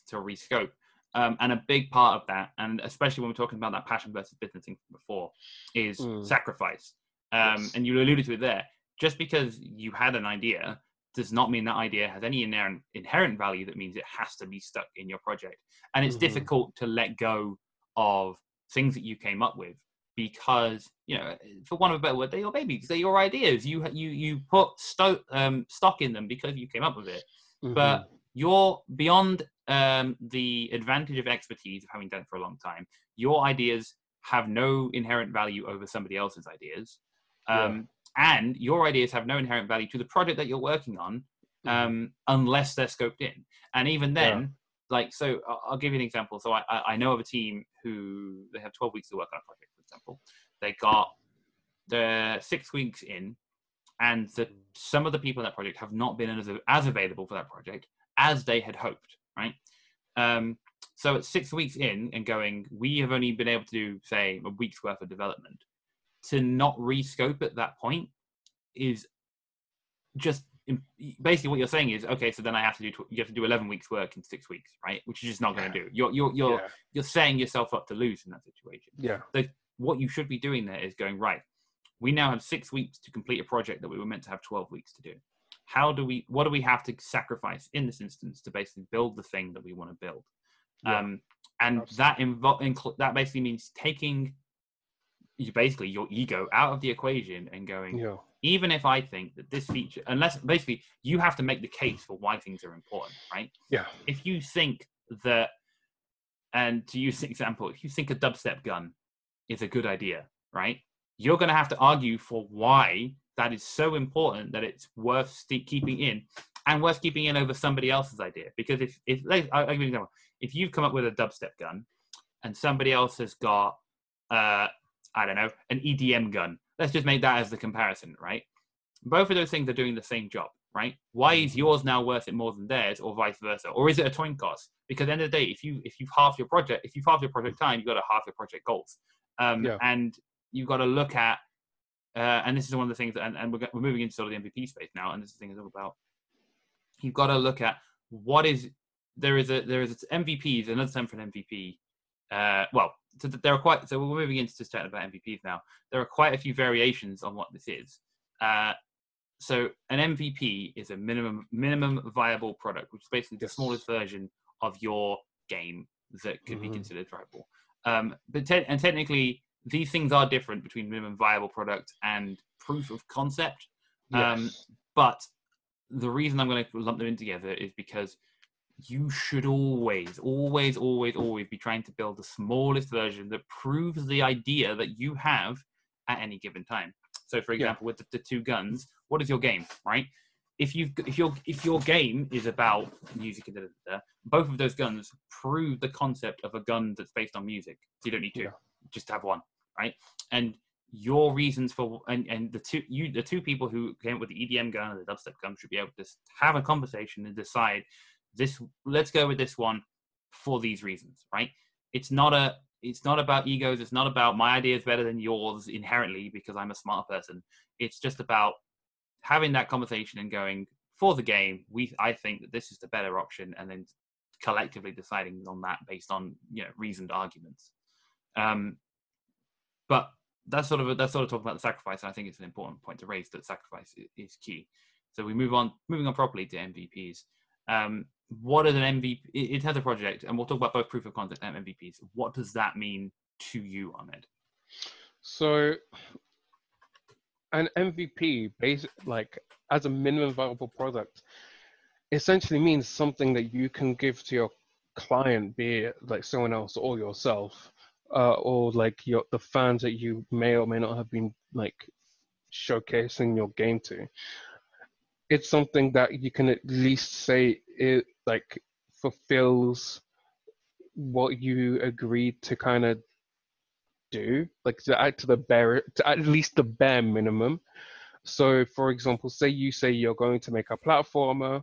to rescope. And a big part of that, and especially when we're talking about that passion versus business thing from before, is sacrifice. Yes. And you alluded to it there. Just because you had an idea does not mean that idea has any inherent value. That means it has to be stuck in your project. And it's difficult to let go of things that you came up with because, you know, for want of a better word, they're your babies, they're your ideas. You put stock in them because you came up with it. Mm-hmm. But you're beyond the advantage of expertise of having done it for a long time. Your ideas have no inherent value over somebody else's ideas. Yeah. And your ideas have no inherent value to the project that you're working on unless they're scoped in. And even then, like, so I'll give you an example. So I know of a team who, they have 12 weeks to work on a project, for example. They got the 6 weeks in, and some of the people in that project have not been as available for that project as they had hoped, right? So it's 6 weeks in and going, we have only been able to do, say, a week's worth of development. To not rescope at that point is just basically what you're saying is, okay, so then you have to do 11 weeks work in 6 weeks, right? Which you're just not going to do. You're setting yourself up to lose in that situation. Yeah. So what you should be doing there is going, right, we now have 6 weeks to complete a project that we were meant to have 12 weeks to do. What do we have to sacrifice in this instance to basically build the thing that we want to build? Yeah. And that basically means taking basically your ego out of the equation and going, even if I think that this feature, unless basically you have to make the case for why things are important, right? Yeah. If you think that, and to use an example, if you think a dubstep gun is a good idea, right? You're going to have to argue for why that is so important that it's worth keeping in and worth keeping in over somebody else's idea. Because I'll give you an example. If you've come up with a dubstep gun and somebody else has got, I don't know, an EDM gun. Let's just make that as the comparison, right? Both of those things are doing the same job, right? Why is yours now worth it more than theirs, or vice versa? Or is it a coin toss? Because at the end of the day, if you've halved your project time, you've got to half your project goals. And you've got to look at, and this is one of the things, and we're moving into sort of the MVP space now, and this thing is all about, you've got to look at MVPs, another term for an MVP, so we're moving into just chatting about MVPs now. There are quite a few variations on what this is. So an MVP is a minimum viable product, which is basically the smallest version of your game that could be considered viable. But technically, these things are different between minimum viable product and proof of concept. But the reason I'm going to lump them in together is because you should always be trying to build the smallest version that proves the idea that you have at any given time. So for example, with the two guns, what is your game, right? If your game is about music, both of those guns prove the concept of a gun that's based on music. So you don't need to just have one, right? And your reasons for, and the two people who came up with the EDM gun and the dubstep gun should be able to have a conversation and decide, let's go with this one for these reasons, right? It's not about egos. It's not about my idea is better than yours inherently because I'm a smart person. It's just about having that conversation and going, for the game, I think that this is the better option, and then collectively deciding on that based on, you know, reasoned arguments. But that's sort of talking about the sacrifice. And I think it's an important point to raise that sacrifice is key. So we moving on properly to MVPs. What is an MVP? It has a project, and we'll talk about both proof of concept and MVPs. What does that mean to you, Ahmed? So, an MVP, as a minimum viable product, essentially means something that you can give to your client, be it like someone else or yourself, or like the fans that you may or may not have been like showcasing your game to. It's something that you can at least say it like fulfills what you agreed to kind of do, like to at least the bare minimum. So for example, say you're going to make a platformer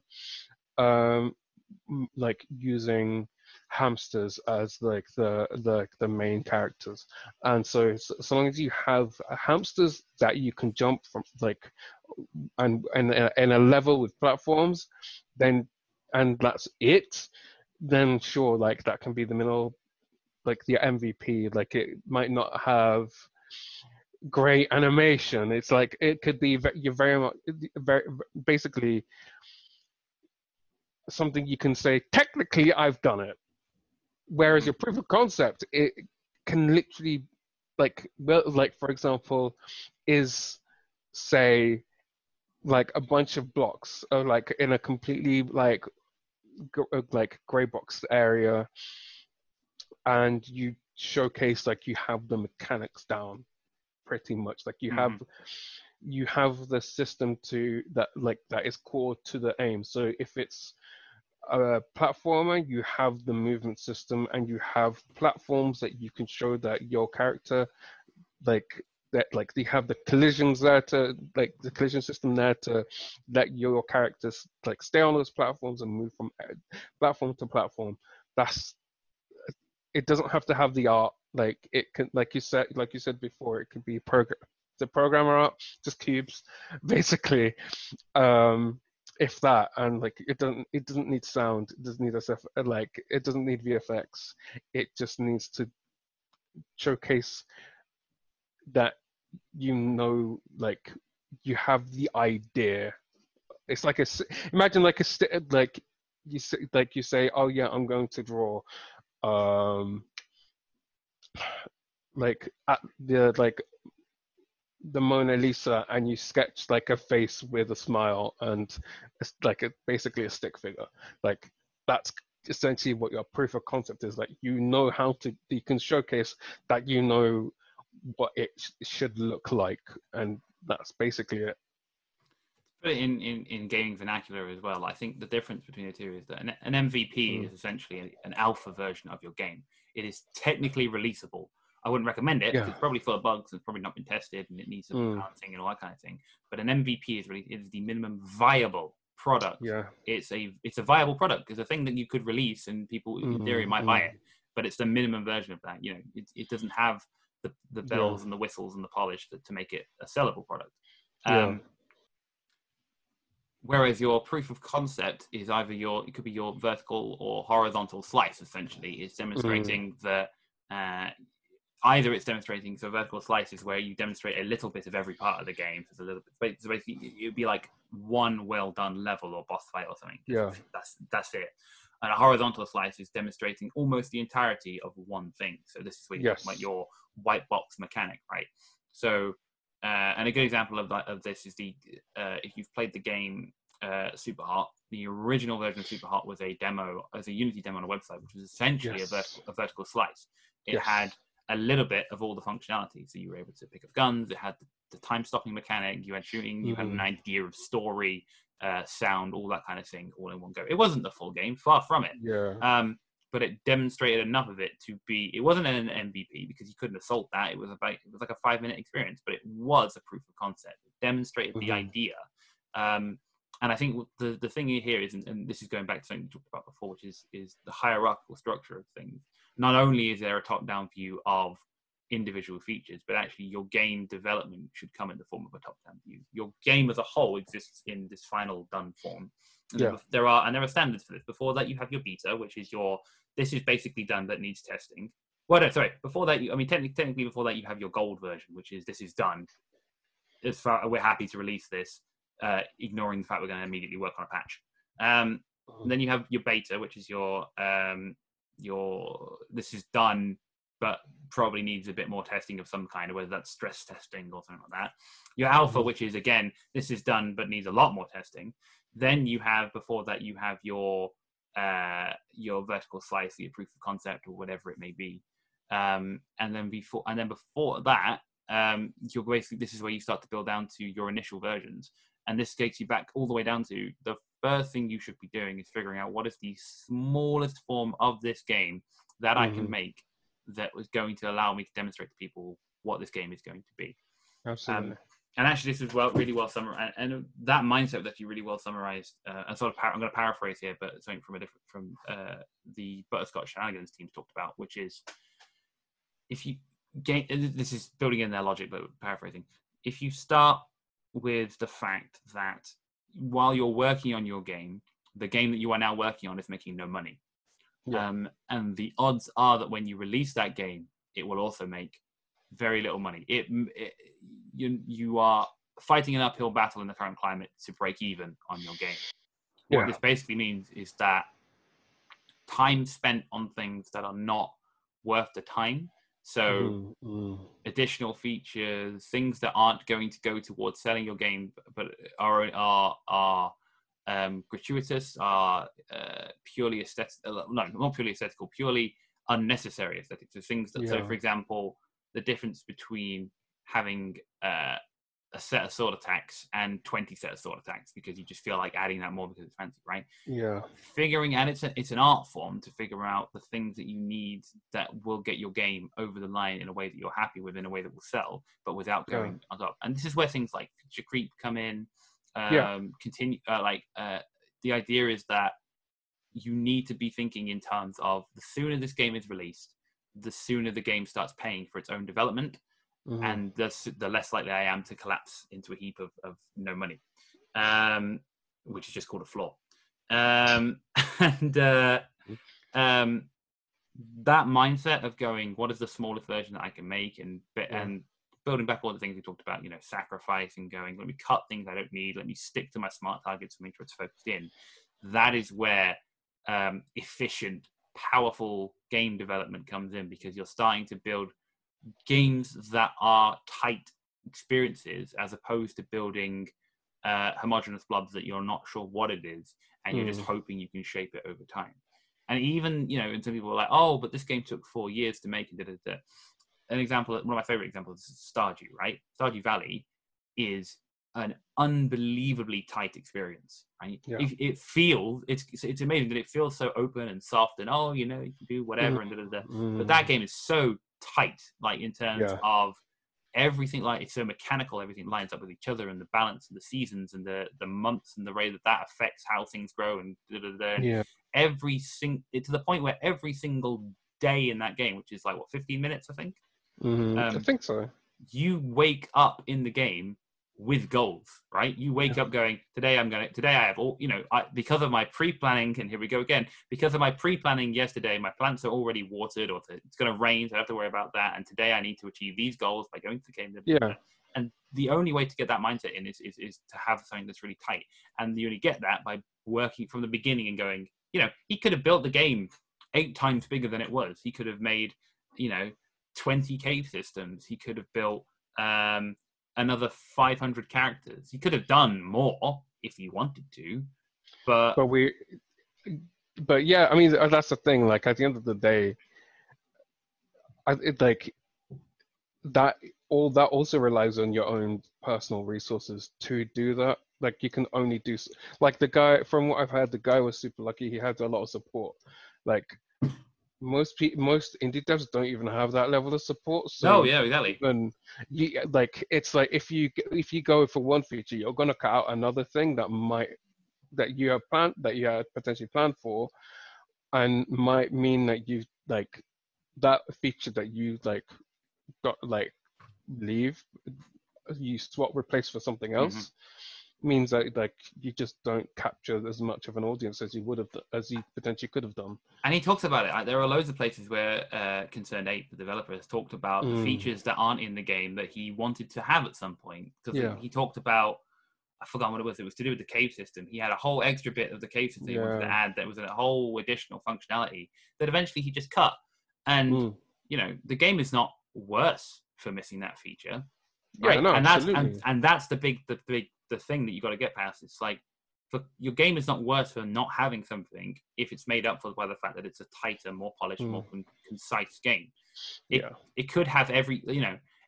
like using hamsters as like the main characters, and so long as you have hamsters that you can jump from, like, and a level with platforms, then and that's it, then sure, like that can be the middle, like the MVP. Like it might not have great animation, it's like it could be basically something you can say technically I've done it, whereas your proof of concept, it can literally like for example is say like a bunch of blocks or like in a completely like gray box area, and you showcase like you have the mechanics down pretty much, like you have the system to that is core to the aim. So if it's a platformer, you have the movement system and you have platforms that you can show that your character like they have the collisions there to like the collision system there to let your characters like stay on those platforms and move from platform to platform. That's it doesn't have to have the art, like it can, like you said before, it could be programmer art, just cubes basically, if that, and like it doesn't need sound, it doesn't need like it doesn't need VFX, it just needs to showcase that like you have the idea. It's like imagine like you say, oh yeah, I'm going to draw the Mona Lisa, and you sketch like a face with a smile and it's like basically a stick figure. Like that's essentially what your proof of concept is. Like you can showcase that you know what it should look like, and that's basically it. But in gaming vernacular as well, I think the difference between the two is that an MVP is essentially an alpha version of your game. It is technically releasable. I wouldn't recommend it because it's probably full of bugs and it's probably not been tested and it needs some balancing and all that kind of thing. But an MVP is really the minimum viable product. Yeah. It's a viable product. It's a thing that you could release and people in theory might buy it, but it's the minimum version of that. You know, it doesn't have the bells and the whistles and the polish to make it a sellable product. Whereas your proof of concept is either it could be your vertical or horizontal slice. Essentially, it's demonstrating that either it's demonstrating. So vertical slice is where you demonstrate a little bit of every part of the game. So it's a little bit. So basically, it'd be like one well done level or boss fight or something. Yeah, that's it. And a horizontal slice is demonstrating almost the entirety of one thing. So this is where you talk about your white box mechanic, right? So. And a good example of this is if you've played the game Superhot, the original version of Superhot was a demo, as a Unity demo on a website, which was essentially a vertical slice. It had a little bit of all the functionality. So you were able to pick up guns, it had the time-stopping mechanic, you had shooting, you had an idea of story, sound, all that kind of thing, all in one go. It wasn't the full game, far from it. Yeah. But it demonstrated enough of it to be. It wasn't an MVP because you couldn't assault that. It was like a 5-minute experience, but it was a proof of concept. It demonstrated the idea, and I think the thing here is, and this is going back to something we talked about before, which is the hierarchical structure of things. Not only is there a top-down view of individual features, but actually your game development should come in the form of a top-down view. Your game as a whole exists in this final done form. There are standards for this. Before that, you have your beta, which is this is basically done, that needs testing. Well, no, sorry. Before that, technically before that, you have your gold version, which is this is done. As far, we're happy to release this, ignoring the fact we're going to immediately work on a patch. And then you have your beta, which is your this is done, but probably needs a bit more testing of some kind, whether that's stress testing or something like that. Your alpha, which is again, this is done, but needs a lot more testing. Then you have, before that, you have your vertical slice, your proof of concept, or whatever it may be. And then before that, you're basically, this is where you start to build down to your initial versions. And this takes you back all the way down to the first thing you should be doing is figuring out what is the smallest form of this game that I can make that was going to allow me to demonstrate to people what this game is going to be. Absolutely. And actually, this is really well summarized, and that mindset was actually really well summarized. I'm going to paraphrase here, but something from the Butterscotch Shenanigans team talked about, which is if you gain, this is building in their logic, but paraphrasing. If you start with the fact that while you're working on your game, the game that you are now working on is making no money. Yeah. And the odds are that when you release that game, it will also make very little money. You are fighting an uphill battle in the current climate to break even on your game. Yeah. What this basically means is that time spent on things that are not worth the time, so additional features, things that aren't going to go towards selling your game, but are gratuitous, are purely aesthetic. No, not purely aesthetical. Purely unnecessary aesthetics. So things that, so for example, the difference between having a set of sword attacks and 20 set of sword attacks because you just feel like adding that more because it's fancy, right? Yeah. Figuring out, it's an art form to figure out the things that you need that will get your game over the line in a way that you're happy with, in a way that will sell, but without going on top. And this is where things like feature creep come in. The idea is that you need to be thinking in terms of the sooner this game is released, the sooner the game starts paying for its own development, and the less likely I am to collapse into a heap of no money, which is just called a flaw. That mindset of going, what is the smallest version that I can make, and building back all the things we talked about, sacrifice and going, let me cut things I don't need, let me stick to my smart targets and make sure it's focused in. That is where efficient, powerful game development comes in, because you're starting to build games that are tight experiences as opposed to building homogenous blobs that you're not sure what it is and you're just hoping you can shape it over time. And even, and some people are like, oh, but this game took 4 years to make, and an example, one of my favorite examples is Stardew, right? Stardew Valley is an unbelievably tight experience. Right? Yeah. It's amazing that it feels so open and soft and, you can do whatever. But that game is so tight, like in terms of everything, like it's so mechanical, everything lines up with each other, and the balance of the seasons and the months and the way that affects how things grow and to the point where every single day in that game, which is like 15 minutes, I think. I think so. You wake up in the game with goals, right? You wake up going, today I have all, because of my pre-planning, and here we go again, because of my pre-planning yesterday, my plants are already watered, or it's going to rain, so I have to worry about that. And today I need to achieve these goals by going to the game. And the only way to get that mindset in is to have something that's really tight. And you only get that by working from the beginning and going, he could have built the game 8 times bigger than it was. He could have made, 20 cave systems. He could have built, another 500 characters. He could have done more if he wanted to, but I mean, that's the thing. Like, at the end of the day, that also relies on your own personal resources to do that. Like, you can only do, like, the guy, from what I've heard, the guy was super lucky. He had a lot of support. Like, most indie devs don't even have that level of support. So exactly. And it's like, if you go for one feature, you're gonna cut out another thing that you had potentially planned for, and might mean that you that feature that you leave, you replace for something else. Means that you just don't capture as much of an audience as you potentially could have done. And he talks about it. There are loads of places where Concerned Ape, the developer, has talked about the features that aren't in the game that he wanted to have at some point. Because he talked about, I forgot what it was. It was to do with the cave system. He had a whole extra bit of the cave system he wanted to add. That was a whole additional functionality that eventually he just cut. And the game is not worse for missing that feature. Right? Yeah, no, that's the thing that you got to get past. It's like, your game is not worse for not having something if it's made up for by the fact that it's a tighter, more polished, more concise game. It could have every,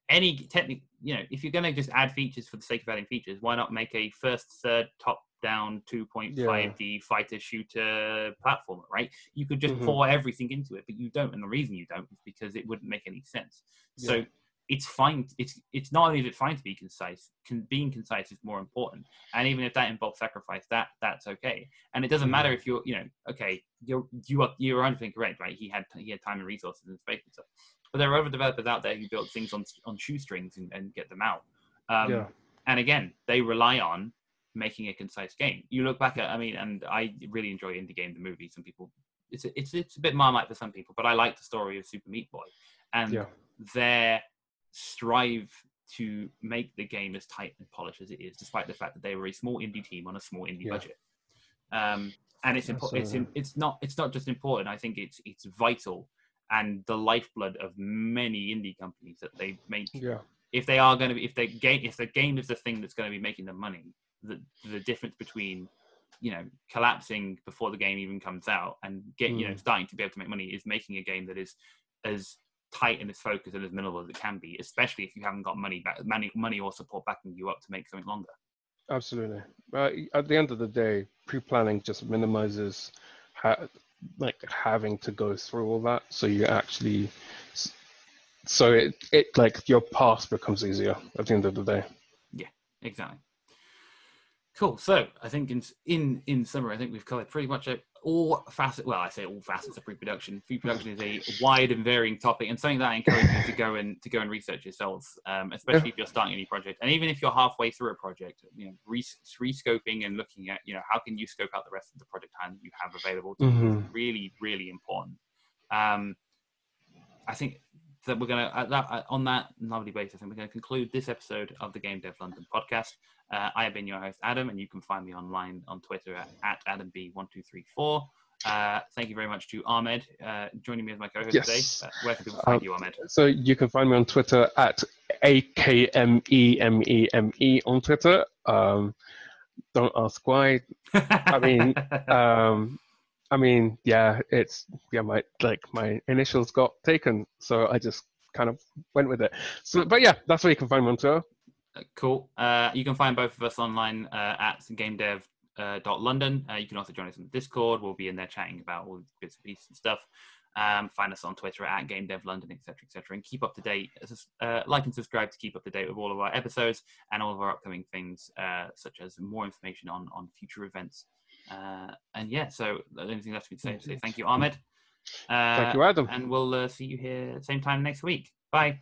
any technique, if you're going to just add features for the sake of adding features, why not make a first, third, top down 2.5D fighter shooter platformer, right? You could just pour everything into it, but you don't. And the reason you don't is because it wouldn't make any sense. Yeah. So it's fine. It's not only is it fine to be concise, being concise is more important. And even if that involves sacrifice, that's okay. And it doesn't matter if you're, okay, you're 100% correct, right? He had time and resources and space and stuff. But there are other developers out there who build things on shoestrings and get them out. And again, they rely on making a concise game. You look back at, and I really enjoy Indie Game: The Movie. Some people, it's a bit Marmite for some people, but I like the story of Super Meat Boy and their strive to make the game as tight and polished as it is, despite the fact that they were a small indie team on a small indie budget. And it's important. It's not just important. I think it's vital. And the lifeblood of many indie companies that they make. If they are going to be, if the game is the thing that's going to be making them money, the difference between, collapsing before the game even comes out and starting to be able to make money is making a game that is as tight and as focused and as minimal as it can be, especially if you haven't got money or support backing you up to make something longer. Absolutely. At the end of the day, pre-planning just minimizes having to go through all that, so you actually your past becomes easier at the end of the day. Exactly. Cool. So I think in summary, I think we've covered pretty much all facets. Well, I say all facets of pre-production. Pre-production is a wide and varying topic, and something that I encourage you to go and research yourselves, especially if you're starting a new project, and even if you're halfway through a project, rescoping and looking at how can you scope out the rest of the project time that you have available to you is really, really important. I think that we're going to, on that lovely basis, I think we're going to conclude this episode of the Game Dev London podcast. I have been your host, Adam, and you can find me online on Twitter at AdamB1234. Thank you very much to Ahmed joining me as my co-host today. Where can people find you, Ahmed? So you can find me on Twitter at AKMEMEME on Twitter. Don't ask why. My initials got taken, so I just kind of went with it. So, but yeah, that's where you can find me on Twitter. Cool. You can find both of us online at gamedev.london. You can also join us on Discord. We'll be in there chatting about all the bits and pieces and stuff. Find us on Twitter at gamedev.london, etc. And keep up to date. Like and subscribe to keep up to date with all of our episodes and all of our upcoming things, such as more information on future events. So the only thing left for me to say is thank you, Ahmed. Thank you, Adam. And we'll see you here same time next week. Bye.